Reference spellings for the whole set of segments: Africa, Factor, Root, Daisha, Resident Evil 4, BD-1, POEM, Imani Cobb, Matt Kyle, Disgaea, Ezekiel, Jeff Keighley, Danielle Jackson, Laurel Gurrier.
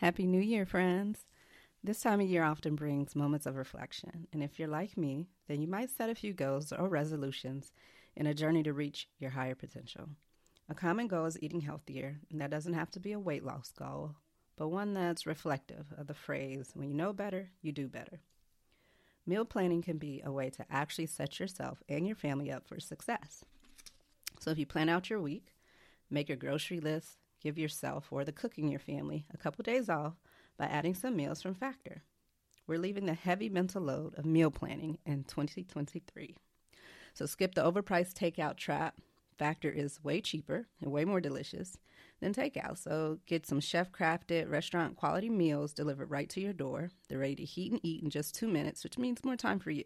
Happy New Year, friends. This time of year often brings moments of reflection, and if you're like me, then you might set a few goals or resolutions in a journey to reach your higher potential. A common goal is eating healthier, and that doesn't have to be a weight loss goal, but one that's reflective of the phrase, when you know better, you do better. Meal planning can be a way to actually set yourself and your family up for success. So if you plan out your week, make your grocery list, give yourself or the cook in your family a couple days off by adding some meals from Factor. We're leaving the heavy mental load of meal planning in 2023. So skip the overpriced takeout trap. Factor is way cheaper and way more delicious than takeout. So get some chef-crafted, restaurant-quality meals delivered right to your door. They're ready to heat and eat in just 2 minutes, which means more time for you.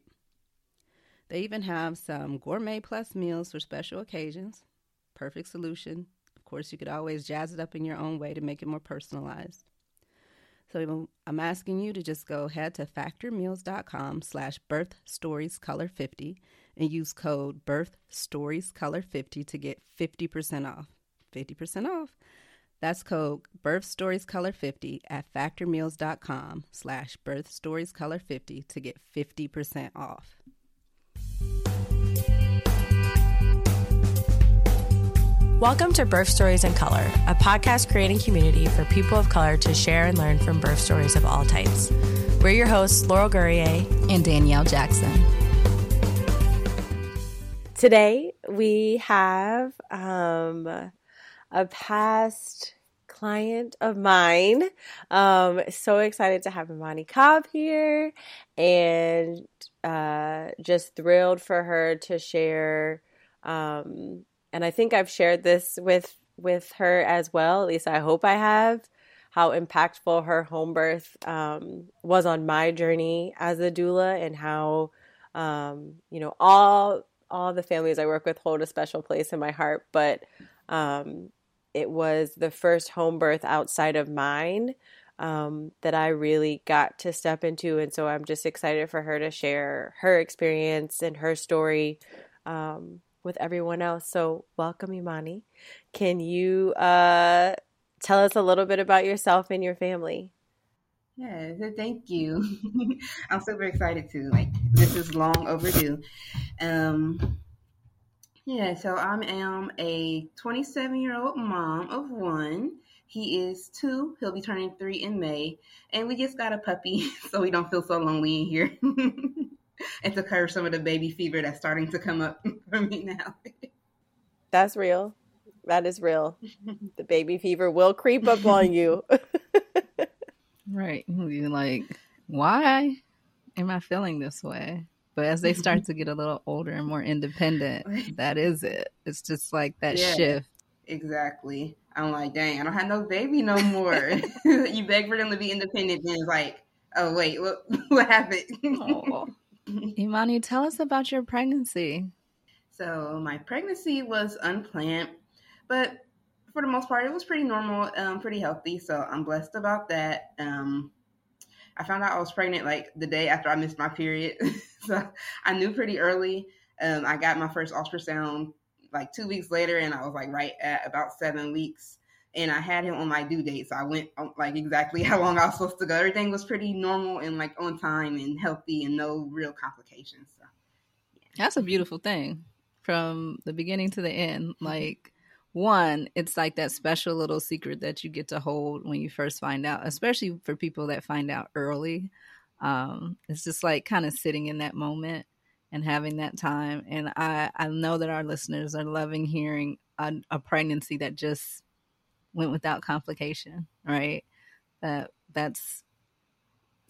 They even have some gourmet plus meals for special occasions. Perfect solution. Of course, you could always jazz it up in your own way to make it more personalized. So I'm asking you to just go ahead to factormeals.com/birthstoriescolor50 and use code birthstoriescolor50 to get 50% off. 50% off. That's code birthstoriescolor50 at factormeals.com/birthstoriescolor50 to get 50% off. Welcome to Birth Stories in Color, a podcast creating community for people of color to share and learn from birth stories of all types. We're your hosts, Laurel Gurrier and Danielle Jackson. Today, we have a past client of mine. So excited to have Imani Cobb here and just thrilled for her to share. And I think I've shared this with her as well, at least I hope I have, how impactful her home birth was on my journey as a doula, and how, all the families I work with hold a special place in my heart. But it was the first home birth outside of mine that I really got to step into. And so I'm just excited for her to share her experience and her story with everyone else. So welcome, Imani. Can you tell us a little bit about yourself and your family? Yes, thank you. I'm super excited too. This is long overdue. So I am a 27-year-old mom of one. He is two. He'll be turning three in May. And we just got a puppy, so we don't feel so lonely in here. And to curb some of the baby fever that's starting to come up for me now. That's real. That is real. The baby fever will creep up on you. Right. You're like, why am I feeling this way? But as they start to get a little older and more independent, that is it. It's just like that shift. Exactly. I'm like, dang, I don't have no baby no more. You beg for them to be independent, and it's like, oh, wait, what happened? Oh. Imani, tell us about your pregnancy. So my pregnancy was unplanned, but for the most part, it was pretty normal, pretty healthy. So I'm blessed about that. I found out I was pregnant the day after I missed my period. So I knew pretty early. I got my first ultrasound 2 weeks later, and I was right at about 7 weeks. And I had him on my due date, so I went exactly how long I was supposed to go. Everything was pretty normal and on time and healthy and no real complications. So, yeah. That's a beautiful thing from the beginning to the end. One, it's that special little secret that you get to hold when you first find out, especially for people that find out early. It's just kind of sitting in that moment and having that time. And I know that our listeners are loving hearing a pregnancy that just went without complication, right? That's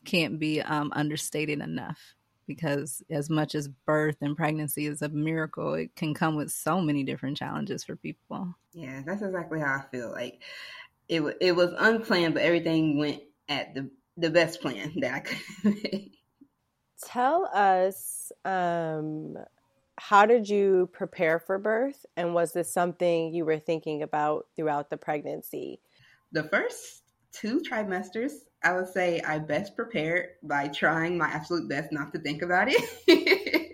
can't be understated enough, because as much as birth and pregnancy is a miracle, it can come with so many different challenges for people. Yeah, that's exactly how I feel. It was unplanned, but everything went at the best plan that I could make. Tell us, how did you prepare for birth? And was this something you were thinking about throughout the pregnancy? The first two trimesters, I would say I best prepared by trying my absolute best not to think about it.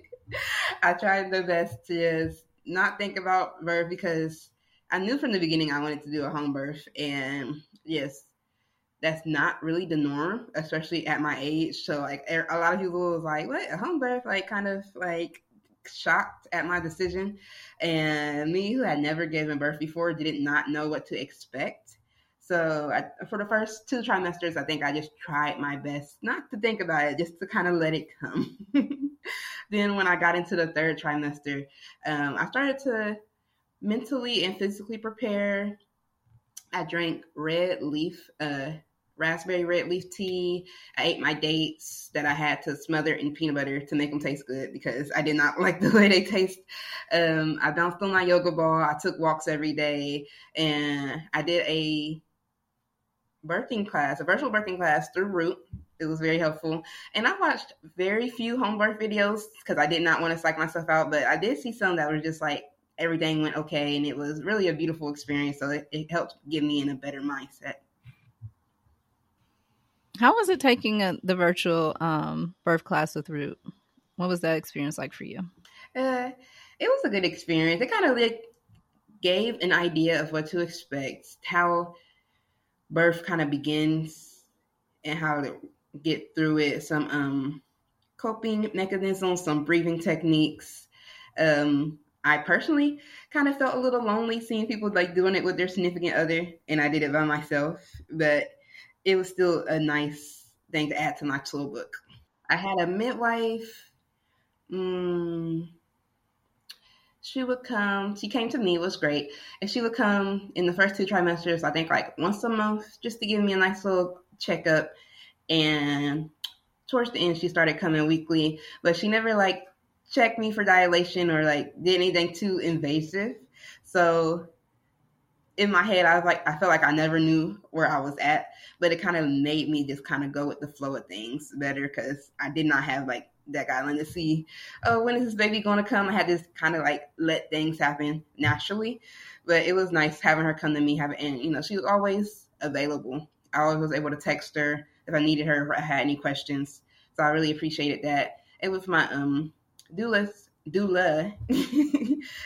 I tried the best to just not think about birth, because I knew from the beginning I wanted to do a home birth. And yes, That's not really the norm, especially at my age. So, like, a lot of people was like, what, a home birth? Like, kind of, like, shocked at my decision. And me, who had never given birth before, did not know what to expect. So, for the first 2 trimesters, I think I just tried my best not to think about it, just to kind of let it come. Then when I got into the 3rd trimester, I started to mentally and physically prepare. I drank raspberry red leaf tea. I ate my dates that I had to smother in peanut butter to make them taste good because I did not like the way they taste. I bounced on my yoga ball. I took walks every day. And I did a virtual birthing class through Root. It was very helpful. And I watched very few home birth videos because I did not want to psych myself out. But I did see some that were just like, everything went okay, and it was really a beautiful experience. So it helped get me in a better mindset. How was it taking the virtual birth class with Root? What was that experience like for you? It was a good experience. It kind of like gave an idea of what to expect, how birth kind of begins and how to get through it, some coping mechanisms, some breathing techniques. I personally kind of felt a little lonely seeing people like doing it with their significant other, and I did it by myself, but it was still a nice thing to add to my toolbook. I had a midwife. She would come. She came to me. It was great. And she would come in the first 2 trimesters, I think like once a month, just to give me a nice little checkup. And towards the end, she started coming weekly, but she never like check me for dilation or like did anything too invasive. So in my head, I was like, I felt like I never knew where I was at, but it kind of made me just kind of go with the flow of things better because I did not have like that guideline to see, oh, when is this baby going to come? I had to kind of like let things happen naturally, but it was nice having her come to me. And you know, she was always available. I always was able to text her if I needed her, if I had any questions. So I really appreciated that. And with my doula,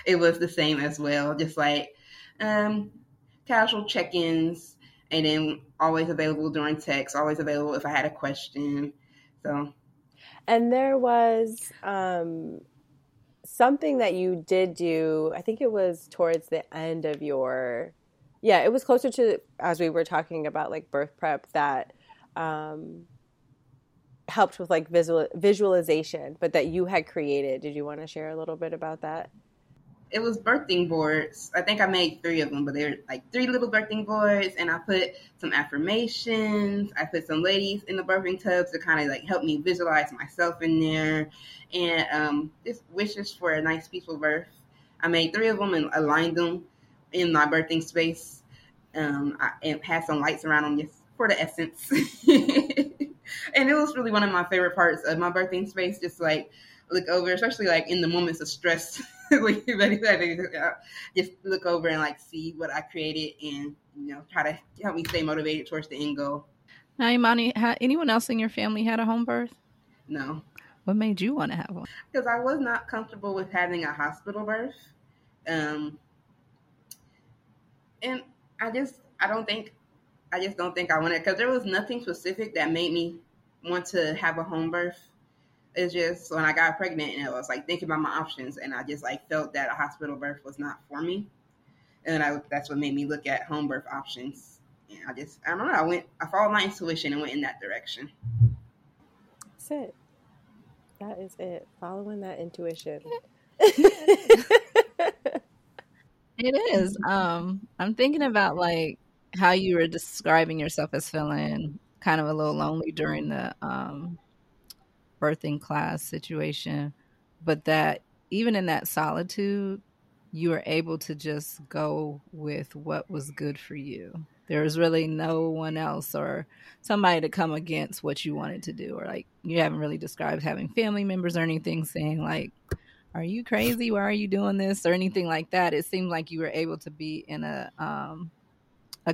it was the same as well, just like casual check-ins, and then always available during text, always available if I had a question. So, and there was something that you did do, I think it was towards the end of it was closer to, as we were talking about like birth prep, that helped with like visualization, but that you had created. Did you want to share a little bit about that? It was birthing boards. I think I made 3 of them, but they were like 3 little birthing boards, and I put some affirmations. I put some ladies in the birthing tubs to kind of like help me visualize myself in there, and just wishes for a nice peaceful birth. I made 3 of them and aligned them in my birthing space. I had some lights around them just for the essence. And it was really one of my favorite parts of my birthing space, just like look over, especially like in the moments of stress, when you're ready to just look over and like see what I created and, you know, try to help me stay motivated towards the end goal. Now, Imani, anyone else in your family had a home birth? No. What made you want to have one? Because I was not comfortable with having a hospital birth. And I just don't think I wanted, because there was nothing specific that made me want to have a home birth. It's just when I got pregnant and I was like thinking about my options, and I just like felt that a hospital birth was not for me. And that's what made me look at home birth options. And I don't know. I followed my intuition and went in that direction. That's it. That is it. Following that intuition. It is. I'm thinking about like, how you were describing yourself as feeling kind of a little lonely during the birthing class situation, but that even in that solitude, you were able to just go with what was good for you. There was really no one else or somebody to come against what you wanted to do, or like you haven't really described having family members or anything saying like, are you crazy? Why are you doing this? Or anything like that. It seemed like you were able to be in a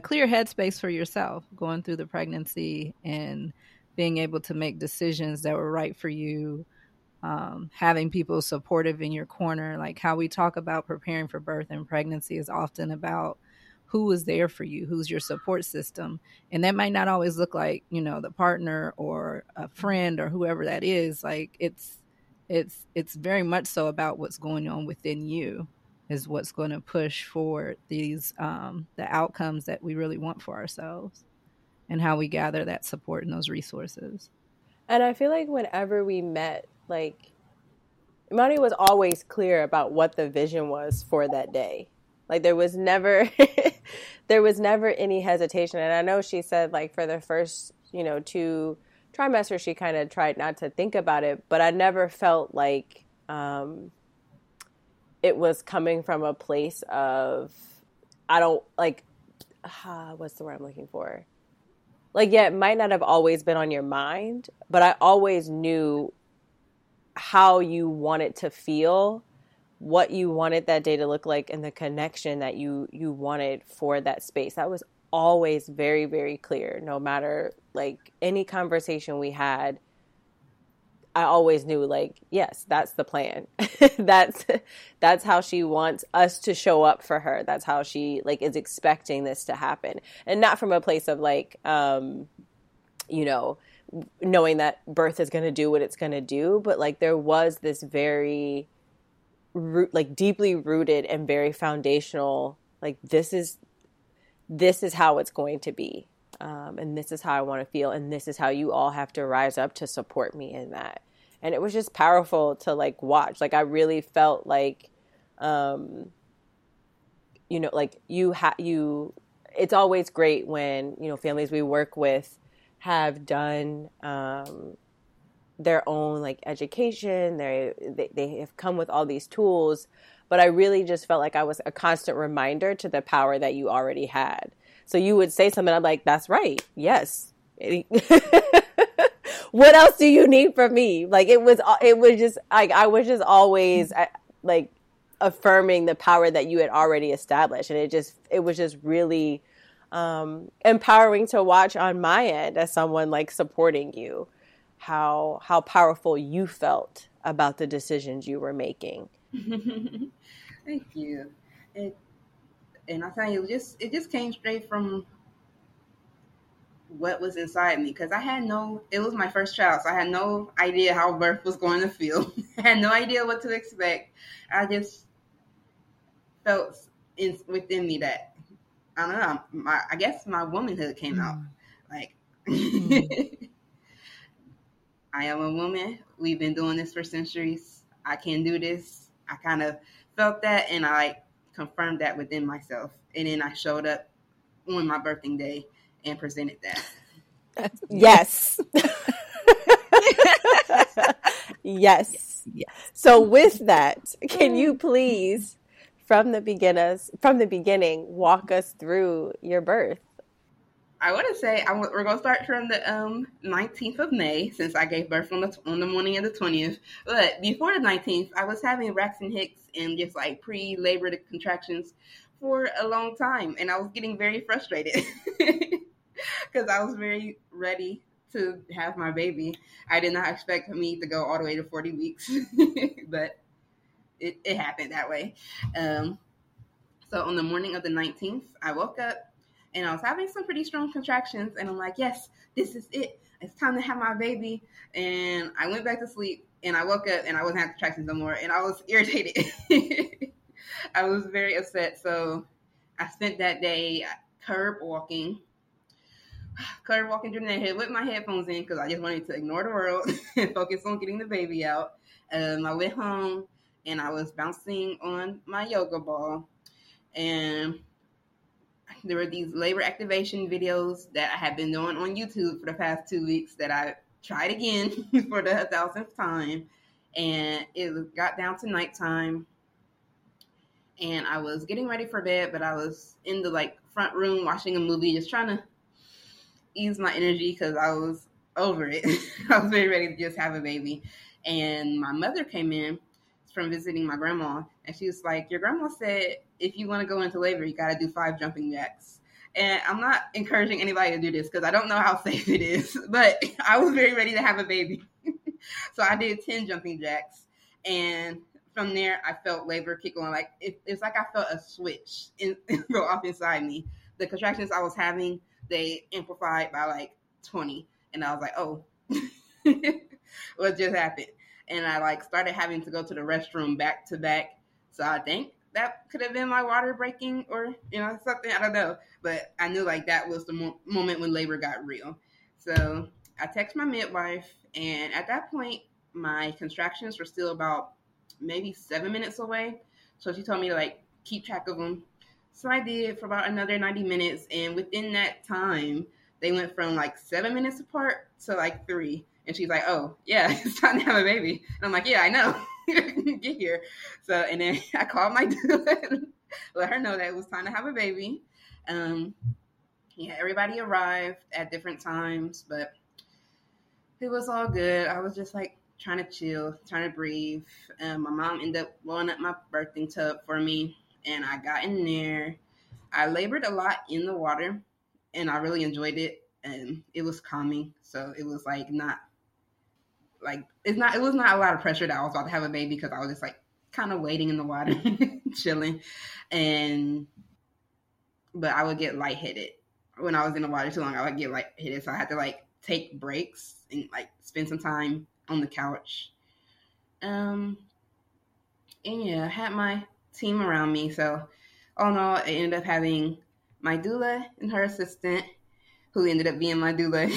clear headspace for yourself going through the pregnancy and being able to make decisions that were right for you, having people supportive in your corner. Like how we talk about preparing for birth and pregnancy is often about who is there for you, who's your support system. And that might not always look like, you know, the partner or a friend or whoever that is. Like it's very much so about what's going on within you is what's going to push forward these, the outcomes that we really want for ourselves and how we gather that support and those resources. And I feel like whenever we met, like, Imani was always clear about what the vision was for that day. Like there was never any hesitation. And I know she said like for the first, you know, 2 trimesters, she kind of tried not to think about it, but I never felt like it was coming from a place of, what's the word I'm looking for? Like, yeah, it might not have always been on your mind, but I always knew how you wanted to feel, what you wanted that day to look like, and the connection that you wanted for that space. That was always very, very clear. No matter like any conversation we had, I always knew like, yes, that's the plan. That's how she wants us to show up for her. That's how she like is expecting this to happen. And not from a place of like, you know, knowing that birth is going to do what it's going to do, but like there was this very like deeply rooted and very foundational, like this is how it's going to be. And this is how I want to feel. And this is how you all have to rise up to support me in that. And it was just powerful to like watch. Like I really felt like, you know, like it's always great when, you know, families we work with have done, their own like education. They have come with all these tools, but I really just felt like I was a constant reminder to the power that you already had. So you would say something, I'm like, that's right. Yes. What else do you need from me? Like it was just like, I was just always like affirming the power that you had already established. And it was just really empowering to watch on my end as someone like supporting you, how powerful you felt about the decisions you were making. Thank you. And I tell you, it just came straight from what was inside me, because it was my first child, so I had no idea how birth was going to feel. I had no idea what to expect. I just felt within me that, I don't know, I guess my womanhood came out. Like, I am a woman. We've been doing this for centuries. I can do this. I kind of felt that, and I confirmed that within myself, and then I showed up on my birthing day and presented that. Yes. Yes. So with that, can you please, from the beginning, walk us through your birth? I want to say we're going to start from the 19th of May, since I gave birth on the morning of the 20th. But before the 19th, I was having racks and hicks and just like pre-labor contractions for a long time. And I was getting very frustrated because I was very ready to have my baby. I did not expect me to go all the way to 40 weeks, but it happened that way. So on the morning of the 19th, I woke up. And I was having some pretty strong contractions. And I'm like, yes, this is it. It's time to have my baby. And I went back to sleep. And I woke up and I wasn't having contractions no more. And I was irritated. I was very upset. So I spent that day curb walking through the neighborhood with my headphones in, because I just wanted to ignore the world and focus on getting the baby out. I went home and I was bouncing on my yoga ball. And there were these labor activation videos that I had been doing on YouTube for the past 2 weeks that I tried again for the 1,000th time. And it got down to nighttime. And I was getting ready for bed, but I was in the like front room watching a movie, just trying to ease my energy because I was over it. I was very ready to just have a baby. And my mother came in from visiting my grandma, and she was like, your grandma said, if you want to go into labor, you got to do 5 jumping jacks. And I'm not encouraging anybody to do this because I don't know how safe it is, but I was very ready to have a baby. So I did 10 jumping jacks. And from there, I felt labor kick on. Like it's like I felt a switch go off inside me. The contractions I was having, they amplified by like 20, and I was like, oh, what just happened? And I like started having to go to the restroom back to back. So I think that could have been my water breaking or, you know, something. I don't know. But I knew like that was the moment when labor got real. So I text my midwife, and at that point, my contractions were still about maybe 7 minutes away. So she told me to like keep track of them. So I did for about another 90 minutes. And within that time, they went from like 7 minutes apart to like 3. And she's like, oh, yeah, it's time to have a baby. And I'm like, yeah, I know. Get here. So, and then I called my doula, let her know that it was time to have a baby. Yeah, everybody arrived at different times, but it was all good. I was just like trying to chill, trying to breathe. My mom ended up blowing up my birthing tub for me, and I got in there. I labored a lot in the water, and I really enjoyed it. And it was calming, so it was like it was not a lot of pressure that I was about to have a baby, because I was just like kind of waiting in the water, chilling. But I would get lightheaded when I was in the water too long. I would get lightheaded, so I had to like take breaks and like spend some time on the couch. And yeah, I had my team around me, so all in all, I ended up having my doula and her assistant, who ended up being my doula,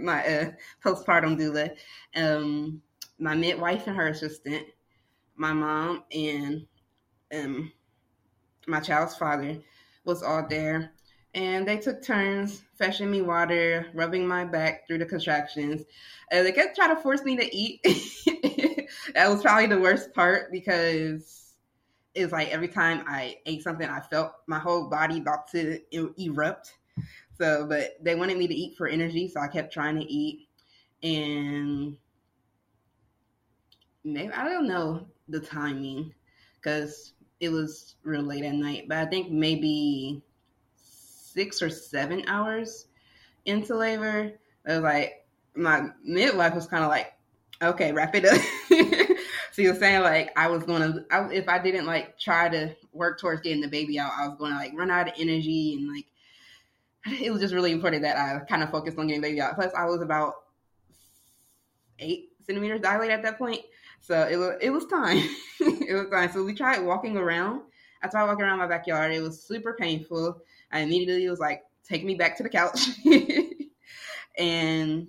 my postpartum doula, my midwife and her assistant, my mom, and my child's father was all there. And they took turns fetching me water, rubbing my back through the contractions. They kept trying to force me to eat. That was probably the worst part, because it's like every time I ate something, I felt my whole body about to erupt. So, but they wanted me to eat for energy, so I kept trying to eat. And maybe, I don't know the timing, because it was real late at night, but I think maybe 6 or 7 hours into labor, I was like, my midwife was kind of like, okay, wrap it up. She was saying like, if I didn't like try to work towards getting the baby out, I was going to like run out of energy, and like, it was just really important that I kind of focused on getting baby out. Plus, I was about 8 centimeters dilated at that point. So it was time. It was time. So we tried walking around. I tried walking around my backyard. It was super painful. I immediately was like, take me back to the couch. And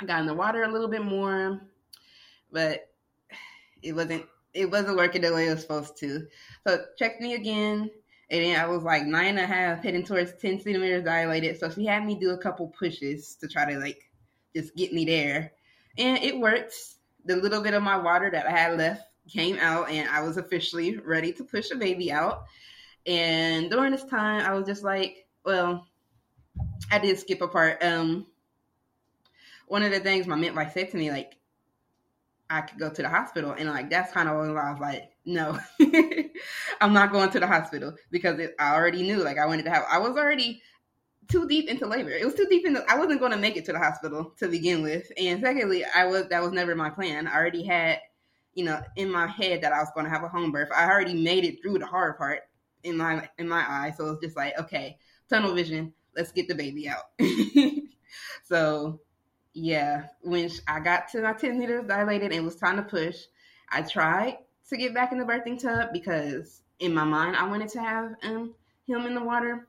I got in the water a little bit more. But it wasn't working the way it was supposed to. So it checked me again. And then I was like 9.5, heading towards 10 centimeters dilated. So she had me do a couple pushes to try to like just get me there. And it worked. The little bit of my water that I had left came out, and I was officially ready to push a baby out. And during this time, I was just like, well, I did skip a part. One of the things my midwife said to me, like, I could go to the hospital. And like, that's kind of when I was like, no, I'm not going to the hospital, because I already knew, like, I was already too deep into labor. It was too deep I wasn't going to make it to the hospital to begin with. And secondly, that was never my plan. I already had, you know, in my head that I was going to have a home birth. I already made it through the hard part in my eye. So it's just like, okay, tunnel vision, let's get the baby out. So yeah, when I got to my 10 meters dilated, it was time to push. I tried to get back in the birthing tub, because in my mind, I wanted to have him in the water,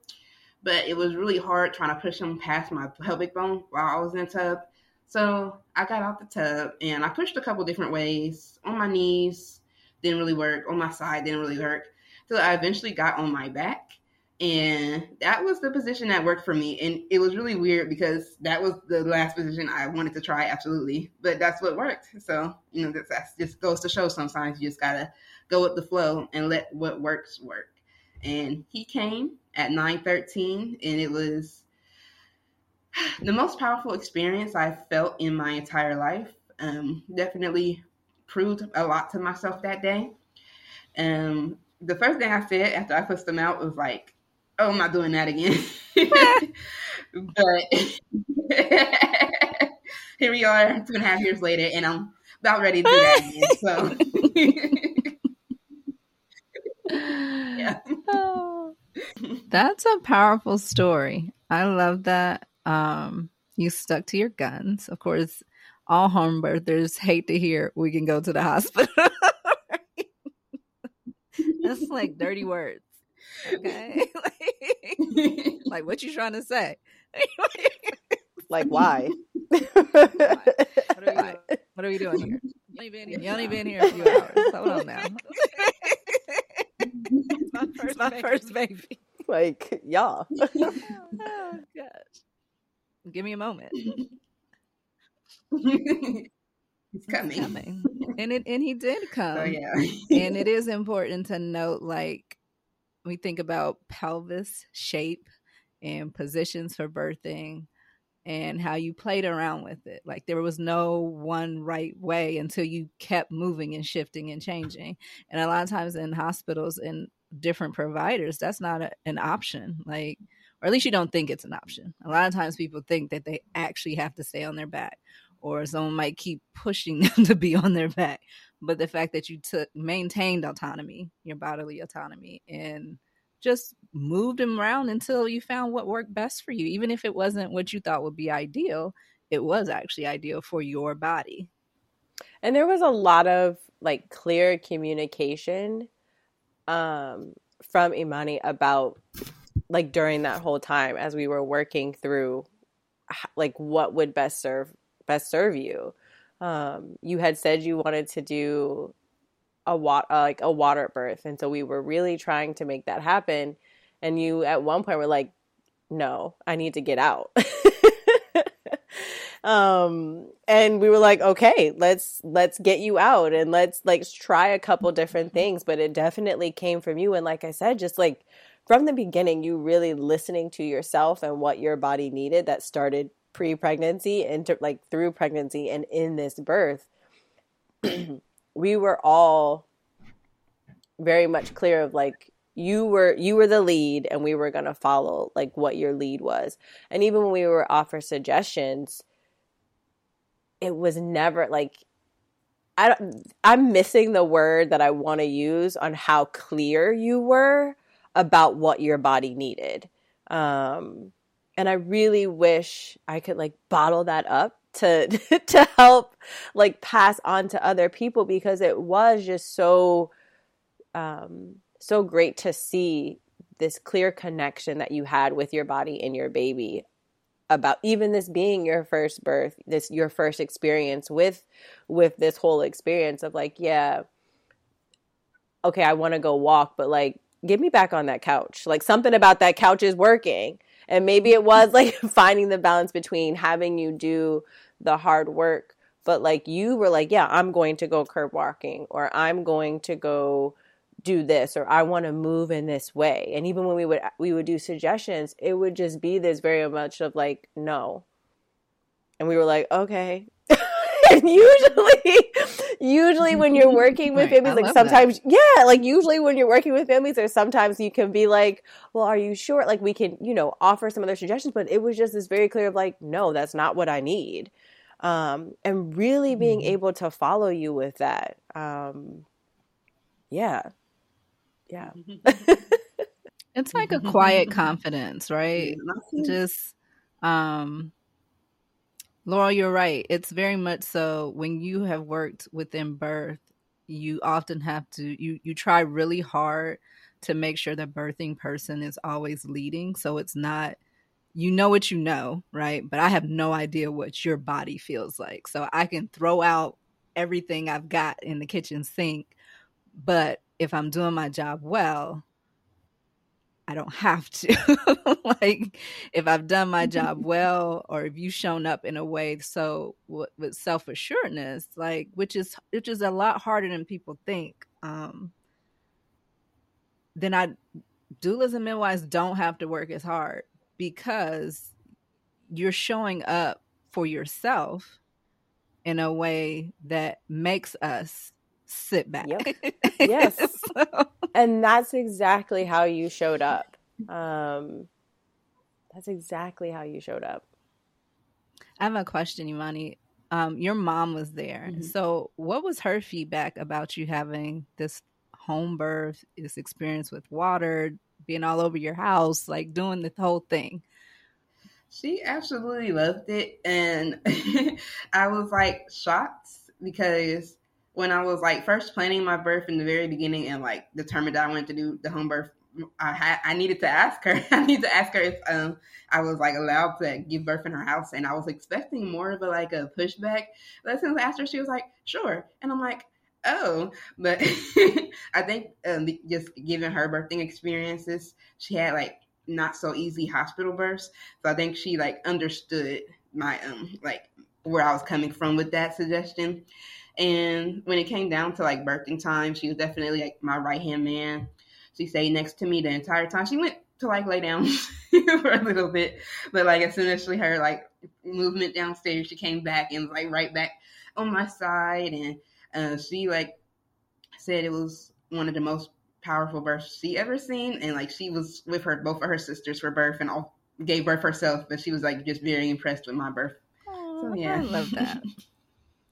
but it was really hard trying to push him past my pelvic bone while I was in the tub. So I got out the tub, and I pushed a couple different ways. On my knees, didn't really work. On my side, didn't really work. So I eventually got on my back, and that was the position that worked for me. And it was really weird, because that was the last position I wanted to try, absolutely. But that's what worked. So, you know, that just goes to show sometimes you just got to go with the flow and let what works work. And he came at 9:13, and it was the most powerful experience I felt in my entire life. Definitely proved a lot to myself that day. The first thing I said after I pushed him out was like, oh, I'm not doing that again. But here we are, 2.5 years later, and I'm about ready to do that again, so. Yeah. Oh, that's a powerful story. I love that. You stuck to your guns. Of course, all home birthers hate to hear we can go to the hospital. That's like dirty words. Okay. Like what you trying to say? Like why? What are we doing here? You only been here, a few hours. Hold on now. It's my first baby. Like, y'all. Oh gosh. Give me a moment. It's coming. And he did come. Oh, yeah. And it is important to note, like, we think about pelvis shape and positions for birthing and how you played around with it. Like, there was no one right way until you kept moving and shifting and changing. And a lot of times in hospitals and different providers, that's not an option. Like, or at least you don't think it's an option. A lot of times people think that they actually have to stay on their back, or someone might keep pushing them to be on their back. But the fact that you maintained autonomy, your bodily autonomy, and just moved them around until you found what worked best for you. Even if it wasn't what you thought would be ideal, it was actually ideal for your body. And there was a lot of like clear communication from Imani about, like, during that whole time as we were working through like what would best serve you. You had said you wanted to do a water birth, and so we were really trying to make that happen, and you at one point were like, no, I need to get out. And we were like, okay, let's get you out and let's try a couple different things. But it definitely came from you, and like I said, just like from the beginning, you really listening to yourself and what your body needed. That started pre-pregnancy and like through pregnancy and in this birth. We were all very much clear of like, you were the lead, and we were going to follow like what your lead was. And even when we were offered suggestions, it was never like, I'm missing the word that I want to use on how clear you were about what your body needed. And I really wish I could like bottle that up to help like pass on to other people, because it was just so great to see this clear connection that you had with your body and your baby about even this being your first birth, your first experience with this whole experience of like, yeah, okay, I want to go walk, but like, get me back on that couch. Like, something about that couch is working. And maybe it was like finding the balance between having you do the hard work, but like you were like, yeah, I'm going to go curb walking, or I'm going to go do this, or I want to move in this way. And even when we would do suggestions, it would just be this very much of like, no. And we were like, okay. And usually when you're working with families, like sometimes, yeah, like usually when you're working with families, or sometimes you can be like, well, are you sure? Like, we can, offer some other suggestions, but it was just this very clear of like, no, that's not what I need. And really being able to follow you with that. Yeah. It's like a quiet confidence, right? Just, Laurel, you're right. It's very much so when you have worked within birth, you often have to, you try really hard to make sure the birthing person is always leading. So it's not, what you know, right? But I have no idea what your body feels like. So I can throw out everything I've got in the kitchen sink, but if I'm doing my job well, I don't have to. Like, if I've done my job well, or if you've shown up in a way so with self-assuredness, like, which is a lot harder than people think. Doulas and midwives don't have to work as hard, because you're showing up for yourself in a way that makes us sit back. Yep. Yes. And that's exactly how you showed up. I have a question, Imani. Your mom was there. Mm-hmm. So what was her feedback about you having this home birth, this experience with water, being all over your house, like doing the whole thing? She absolutely loved it. And I was like shocked because when I was like first planning my birth in the very beginning and like determined that I wanted to do the home birth, I needed to ask her. I needed to ask her if I was like allowed to give birth in her house. And I was expecting more of a, like a pushback. But since I asked her, she was like, sure. And I'm like, oh, but I think just given her birthing experiences, she had like not so easy hospital births. So I think she like understood my like where I was coming from with that suggestion. And when it came down to like birthing time, she was definitely like my right hand man. She stayed next to me the entire time. She went to like lay down for a little bit, but like as soon as she heard like movement downstairs, she came back and was like right back on my side. And she like said it was one of the most powerful births she ever seen. And like she was with her both of her sisters for birth and all gave birth herself, but she was like just very impressed with my birth. Aww, so yeah, I love that.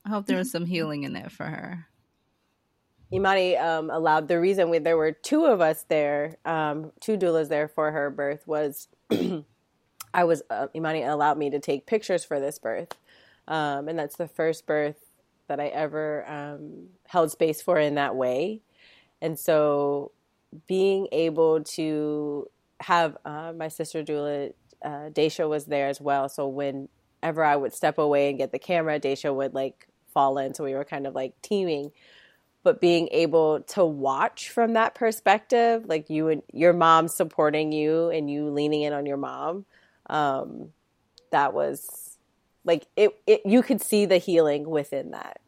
I hope there was some healing in that for her. Imani allowed, the reason there were two of us there, two doulas there for her birth was Imani allowed me to take pictures for this birth. And that's the first birth that I ever held space for in that way. And so being able to have my sister doula, Daisha, was there as well. So whenever I would step away and get the camera, Daisha would like fall in. So we were kind of like teaming. But being able to watch from that perspective, like you and your mom supporting you and you leaning in on your mom, that was like it. You could see the healing within that.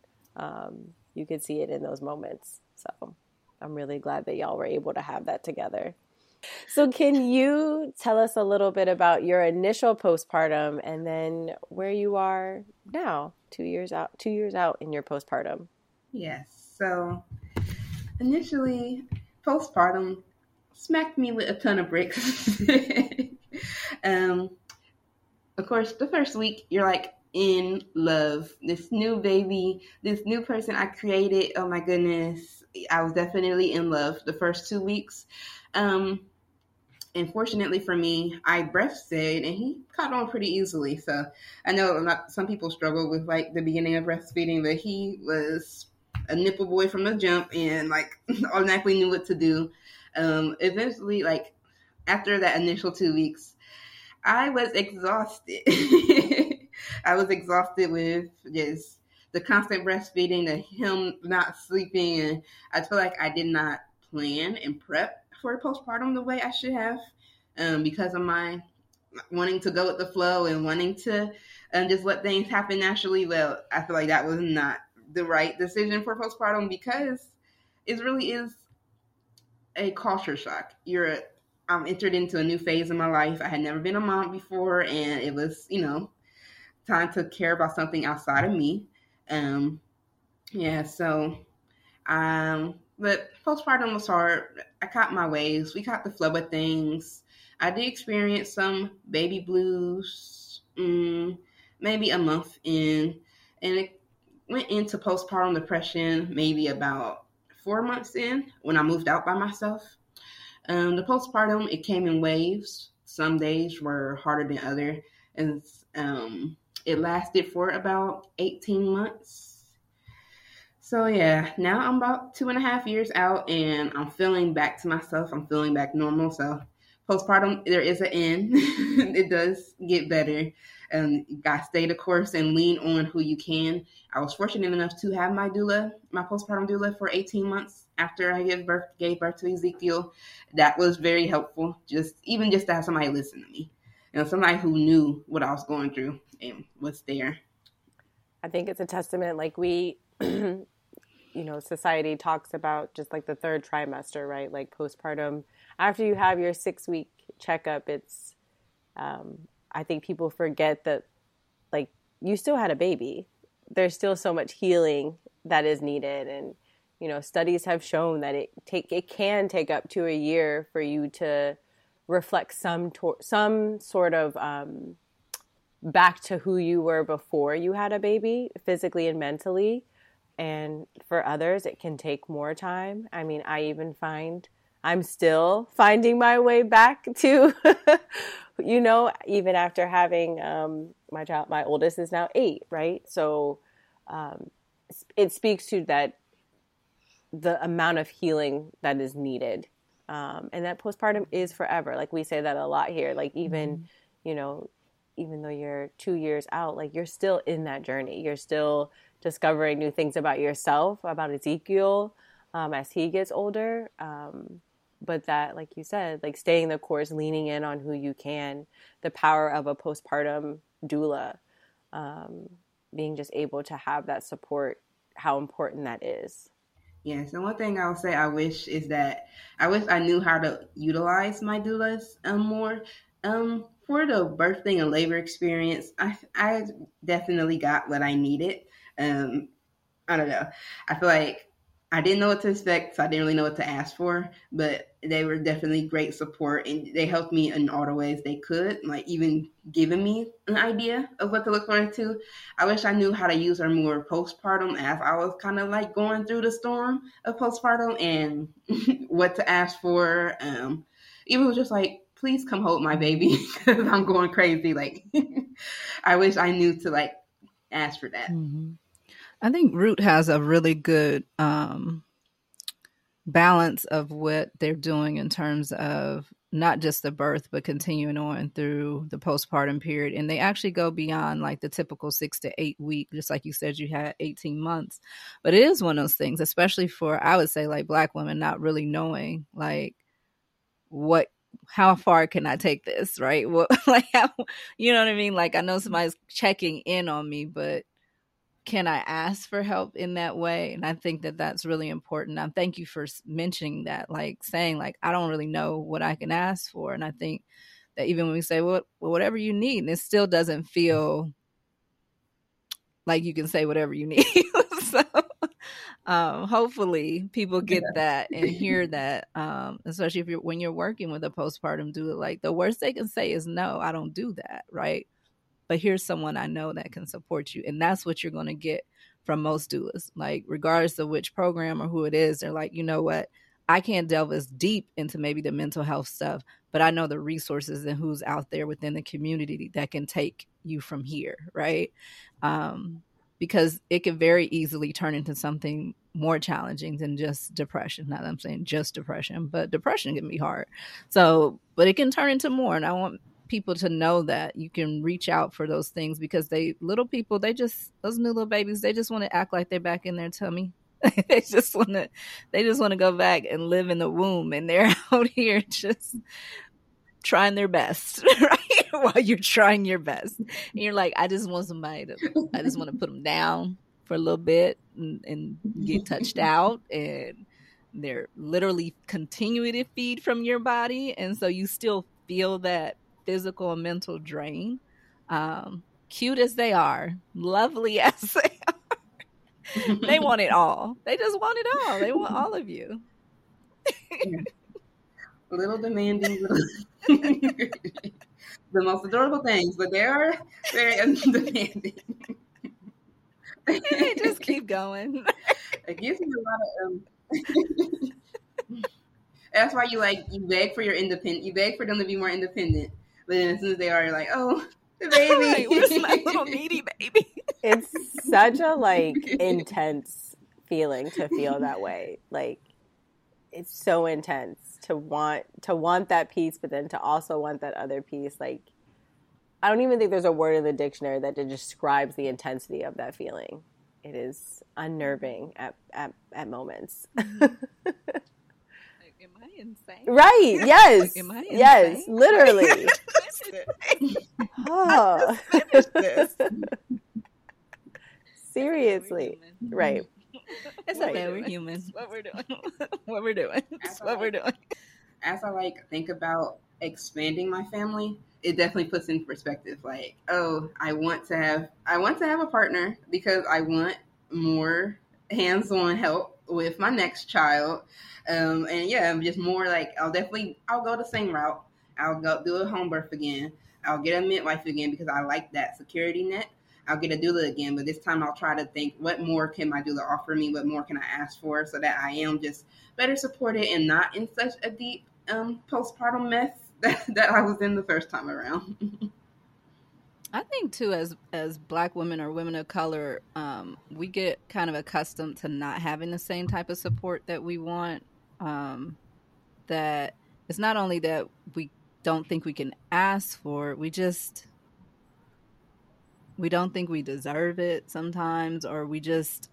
You could see it in those moments. So I'm really glad that y'all were able to have that together. So can you tell us a little bit about your initial postpartum and then where you are now, 2 years out in your postpartum? Yes. So initially, postpartum smacked me with a ton of bricks. Of course, the first week, you're like in love. This new baby, this new person I created, oh my goodness, I was definitely in love the first 2 weeks. And fortunately for me, I breastfed and he caught on pretty easily. So I know some people struggle with like the beginning of breastfeeding, but he was a nipple boy from the jump and like automatically knew what to do. Eventually, like after that initial 2 weeks, I was exhausted. I was exhausted with just the constant breastfeeding, the him not sleeping. And I feel like I did not plan and prep for postpartum the way I should have, because of my wanting to go with the flow and wanting to just let things happen naturally. Well, I feel like that was not the right decision for postpartum because it really is a culture shock. I'm entered into a new phase in my life. I had never been a mom before, and it was, time to care about something outside of me. But postpartum was hard. I caught my waves. We caught the flow of things. I did experience some baby blues, maybe a month in, and it went into postpartum depression maybe about 4 months in when I moved out by myself. The postpartum, it came in waves. Some days were harder than others. And it lasted for about 18 months. So yeah, now I'm about 2.5 years out and I'm feeling back to myself. I'm feeling back normal. So postpartum, there is an end. It does get better. You gotta stay the course and lean on who you can. I was fortunate enough to have my doula, my postpartum doula, for 18 months after I gave birth to Ezekiel. That was very helpful, just to have somebody listen to me. Somebody who knew what I was going through and was there. I think it's a testament, like we, society talks about just like the third trimester, right? Like postpartum, after you have your 6-week checkup, it's, I think people forget that, like, you still had a baby. There's still so much healing that is needed. And, studies have shown that it can take up to a year for you to reflect some sort of back to who you were before you had a baby, physically and mentally. And for others, it can take more time. I mean, I'm still finding my way back to, you know, even after having my child, my oldest is now 8, right? So it speaks to that, the amount of healing that is needed. And that postpartum is forever. Like, we say that a lot here, like even, you know, even though you're 2 years out, like you're still in that journey. You're still discovering new things about yourself, about Ezekiel, as he gets older. But that, like you said, like staying the course, leaning in on who you can, the power of a postpartum doula, being just able to have that support, how important that is. Yes, and one thing I'll say I wish is that I wish I knew how to utilize my doulas more. For the birthing and labor experience, I definitely got what I needed. I don't know. I feel like I didn't know what to expect, so I didn't really know what to ask for, but they were definitely great support, and they helped me in all the ways they could, like even giving me an idea of what to look forward to. I wish I knew how to use her more postpartum, as I was kind of like going through the storm of postpartum and what to ask for. Even was just like, please come hold my baby because I'm going crazy. Like, I wish I knew to like ask for that. Mm-hmm. I think Root has a really good balance of what they're doing in terms of not just the birth, but continuing on through the postpartum period. And they actually go beyond like the typical 6 to 8 week, just like you said, you had 18 months. But it is one of those things, especially for, I would say, like Black women, not really knowing like what, how far can I take this? Right. Well, like, you know what I mean? Like, I know somebody's checking in on me, but can I ask for help in that way? And I think that that's really important. I thank you for mentioning that, like saying like, I don't really know what I can ask for. And I think that even when we say, well, whatever you need, and it still doesn't feel like you can say whatever you need. So hopefully people get that and hear that, especially if you're, when you're working with a postpartum doula, like the worst they can say is, no, I don't do that. Right. But here's someone I know that can support you. And that's what you're going to get from most doulas. Like, regardless of which program or who it is, they're like, you know what? I can't delve as deep into maybe the mental health stuff, but I know the resources and who's out there within the community that can take you from here. Right. Because it can very easily turn into something more challenging than just depression. Not that I'm saying just depression, but depression can be hard. So, but it can turn into more. And I want people to know that you can reach out for those things, because they, little people, they just, those new little babies, they just want to act like they're back in their tummy. they just want to go back and live in the womb, and they're out here just trying their best, right? While you're trying your best, and you're like, I just want to put them down for a little bit and get touched out, and they're literally continuing to feed from your body, and so you still feel that physical and mental drain. Cute as they are, lovely as they are, they want it all. They just want it all. They want all of you. Yeah. A little demanding, the most adorable things, but they are very demanding. They just keep going. It gives me a lot of. That's why you beg for your independent. You beg for them to be more independent. But then as soon as they are, you're like, oh, the baby. Right, where's my little needy baby? It's such a, like, intense feeling to feel that way. Like, it's so intense to want that piece, but then to also want that other piece. Like, I don't even think there's a word in the dictionary that describes the intensity of that feeling. It is unnerving at moments. Am I insane? Right. Yes. Am I insane? Yes. Literally. Oh. This. Seriously. Right. It's okay. We're human. What we're doing. As I like think about expanding my family, it definitely puts in perspective. Like, oh, I want to have a partner because I want more hands-on help with my next child. And yeah, I'm just more like, I'll go the same route. I'll go do a home birth again. I'll get a midwife again because I like that security net. I'll get a doula again, but this time I'll try to think, what more can my doula offer me? What more can I ask for so that I am just better supported and not in such a deep postpartum mess that I was in the first time around. I think, too, as Black women or women of color, we get kind of accustomed to not having the same type of support that we want. That it's not only that we don't think we can ask for it, we don't think we deserve it sometimes, or we just,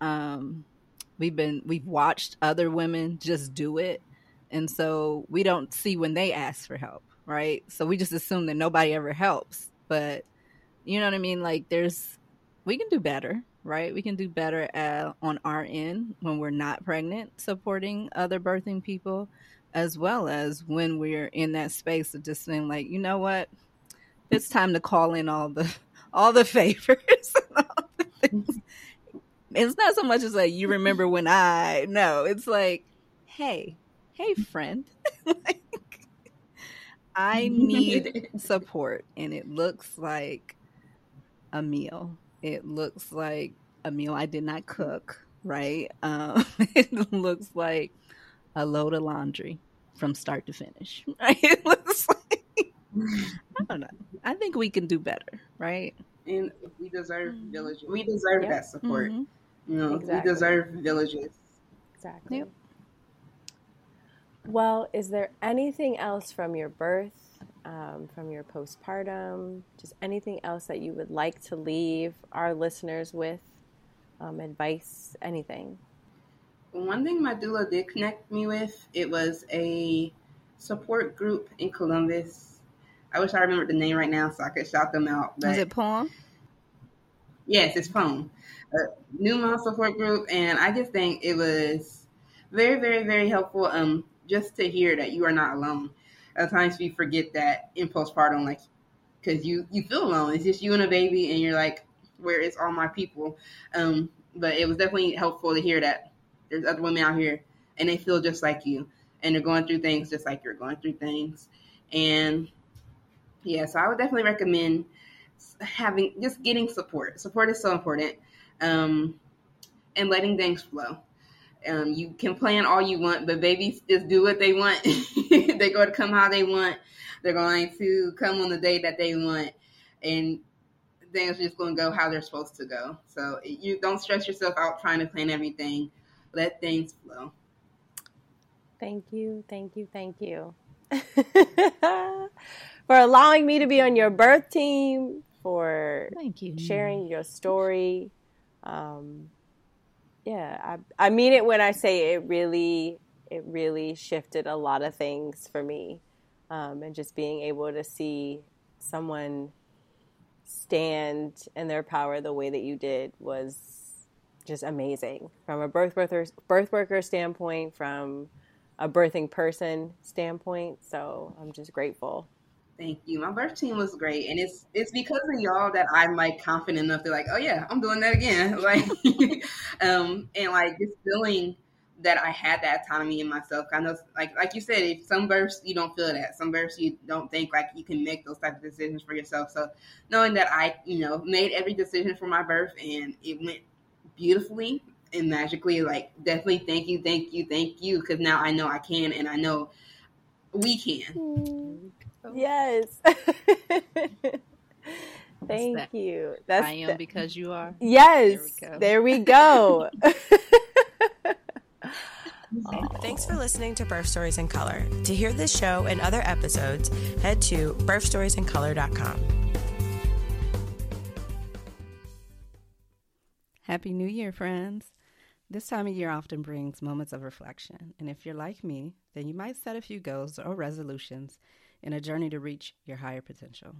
we've watched other women just do it. And so we don't see when they ask for help, right? So we just assume that nobody ever helps, but you know what I mean? Like we can do better, right? We can do better on our end when we're not pregnant, supporting other birthing people, as well as when we're in that space of just saying like, you know what, it's time to call in all the favors and all the things. It's not so much as like, you remember when it's like, hey friend, like, I need support. And it looks like a meal. It looks like a meal I did not cook, right? It looks like a load of laundry from start to finish, right? It looks like, I don't know. I think we can do better, right? And we deserve villages. We deserve that support. Mm-hmm. You know, exactly. We deserve villages. Exactly. Yep. Well, is there anything else from your birth, from your postpartum, just anything else that you would like to leave our listeners with, advice, anything? One thing my doula did connect me with, it was a support group in Columbus. I wish I remembered the name right now so I could shout them out. But is it POEM? Yes, it's POEM. A new mom support group, and I just think it was very, very, very helpful just to hear that you are not alone. At times we forget that in postpartum, like, because you feel alone. It's just you and a baby, and you're like, where is all my people? But it was definitely helpful to hear that there's other women out here and they feel just like you and they're going through things just like you're going through things. And yeah, so I would definitely recommend getting support. Support is so important, and letting things flow. You can plan all you want, but babies just do what they want. They're going to come how they want. They're going to come on the day that they want. And things are just going to go how they're supposed to go. So you don't stress yourself out trying to plan everything. Let things flow. Thank you, thank you, thank you. For allowing me to be on your birth team, for sharing your story. I mean it when I say it really shifted a lot of things for me. And just being able to see someone stand in their power the way that you did was just amazing from a birth worker standpoint, from a birthing person standpoint. So I'm just grateful. Thank you. My birth team was great. And it's because of y'all that I'm like confident enough to like, oh yeah, I'm doing that again. Like, and like just feeling that I had that autonomy in myself. I know, like you said, if some births you don't feel that, some births you don't think like you can make those type of decisions for yourself. So knowing that I, made every decision for my birth and it went beautifully and magically, like, definitely thank you, because now I know I can and I know we can. Yes. Thank you. That's I am because you are. Yes. There we go. Thanks for listening to Birth Stories in Color. To hear this show and other episodes, head to birthstoriesincolor.com. Happy New Year, friends. This time of year often brings moments of reflection, and if you're like me, then you might set a few goals or resolutions in a journey to reach your higher potential.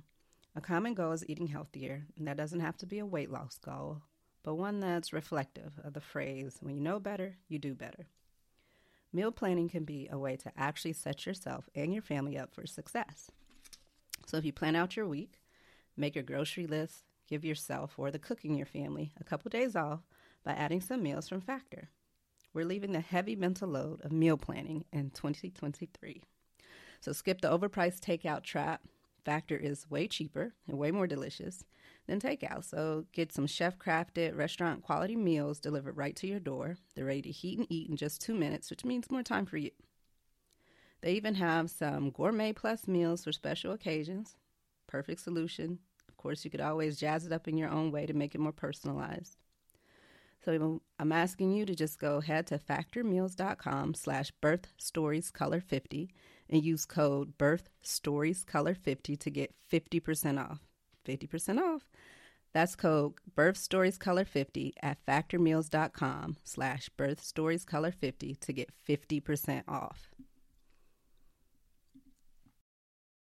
A common goal is eating healthier, and that doesn't have to be a weight loss goal, but one that's reflective of the phrase, when you know better, you do better. Meal planning can be a way to actually set yourself and your family up for success. So if you plan out your week, make your grocery list, give yourself or the cook in your family a couple days off by adding some meals from Factor. We're leaving the heavy mental load of meal planning in 2023. So skip the overpriced takeout trap. Factor is way cheaper and way more delicious than takeout. So get some chef-crafted, restaurant-quality meals delivered right to your door. They're ready to heat and eat in just 2 minutes, which means more time for you. They even have some gourmet plus meals for special occasions. Perfect solution. Of course, you could always jazz it up in your own way to make it more personalized. So I'm asking you to just go ahead to factormeals.com/birthstoriescolor50 and use code birthstoriescolor50 to get 50% off. 50% off. That's code birthstoriescolor50 at factormeals.com/birthstoriescolor50 to get 50% off.